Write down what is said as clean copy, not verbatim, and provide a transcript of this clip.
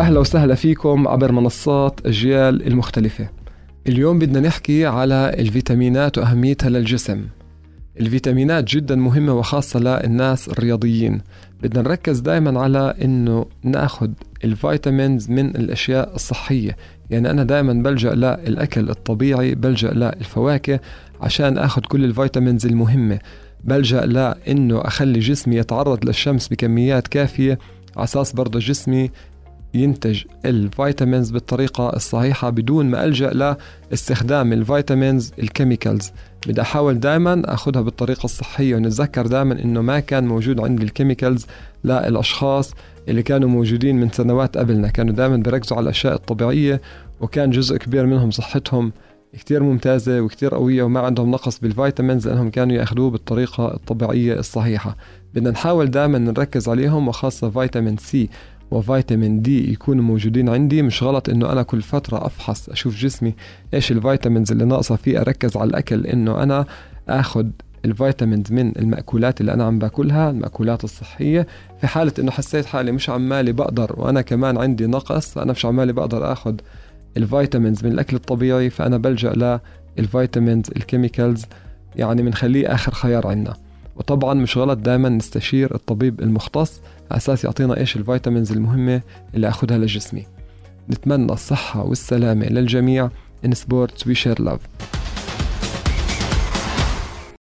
أهلا وسهلا فيكم عبر منصات أجيال المختلفة. اليوم بدنا نحكي على الفيتامينات وأهميتها للجسم. الفيتامينات جدا مهمة وخاصة للناس الرياضيين. بدنا نركز دائما على أنه نأخذ الفيتامينز من الأشياء الصحية، يعني أنا دائما بلجأ للأكل الطبيعي، بلجأ للفواكه عشان أخذ كل الفيتامينز المهمة، بلجأ لأنه أخلي جسمي يتعرض للشمس بكميات كافية عساس برضه جسمي ينتج الفيتامينز بالطريقة الصحيحة بدون ما ألجأ لاستخدام الفيتامينز الكيميكالز. بدي أحاول دائما أخذها بالطريقة الصحية، ونتذكر دائما أنه ما كان موجود عند الكيميكالز للأشخاص اللي كانوا موجودين من سنوات قبلنا، كانوا دائما بيركزوا على الأشياء الطبيعية، وكان جزء كبير منهم صحتهم كتير ممتازة وكتير قوية وما عندهم نقص بالفيتامينز لأنهم كانوا يأخذوه بالطريقة الطبيعية الصحيحة. بدنا نحاول دائما نركز عليهم، وخاصة فيتامين سي وفيتامين دي يكونوا موجودين عندي. مش غلط انه انا كل فترة افحص اشوف جسمي ايش الفيتامينز اللي ناقصة فيه، اركز على الاكل انه انا اخد الفيتامينز من المأكولات اللي انا عم باكلها، المأكولات الصحية. في حالة انه حسيت حالي مش عمالي بقدر وانا كمان عندي نقص، فانا مش عمالي بقدر اخد الفيتامينز من الاكل الطبيعي، فانا بلجأ للفيتامينز الكيميكالز، يعني بنخليه اخر خيار عندنا. وطبعا مش غلط دائما نستشير الطبيب المختص أساس يعطينا إيش الفيتامينز المهمة اللي أخذها لجسمي. نتمنى الصحة والسلامة للجميع. إنسبورت وي شير لاف.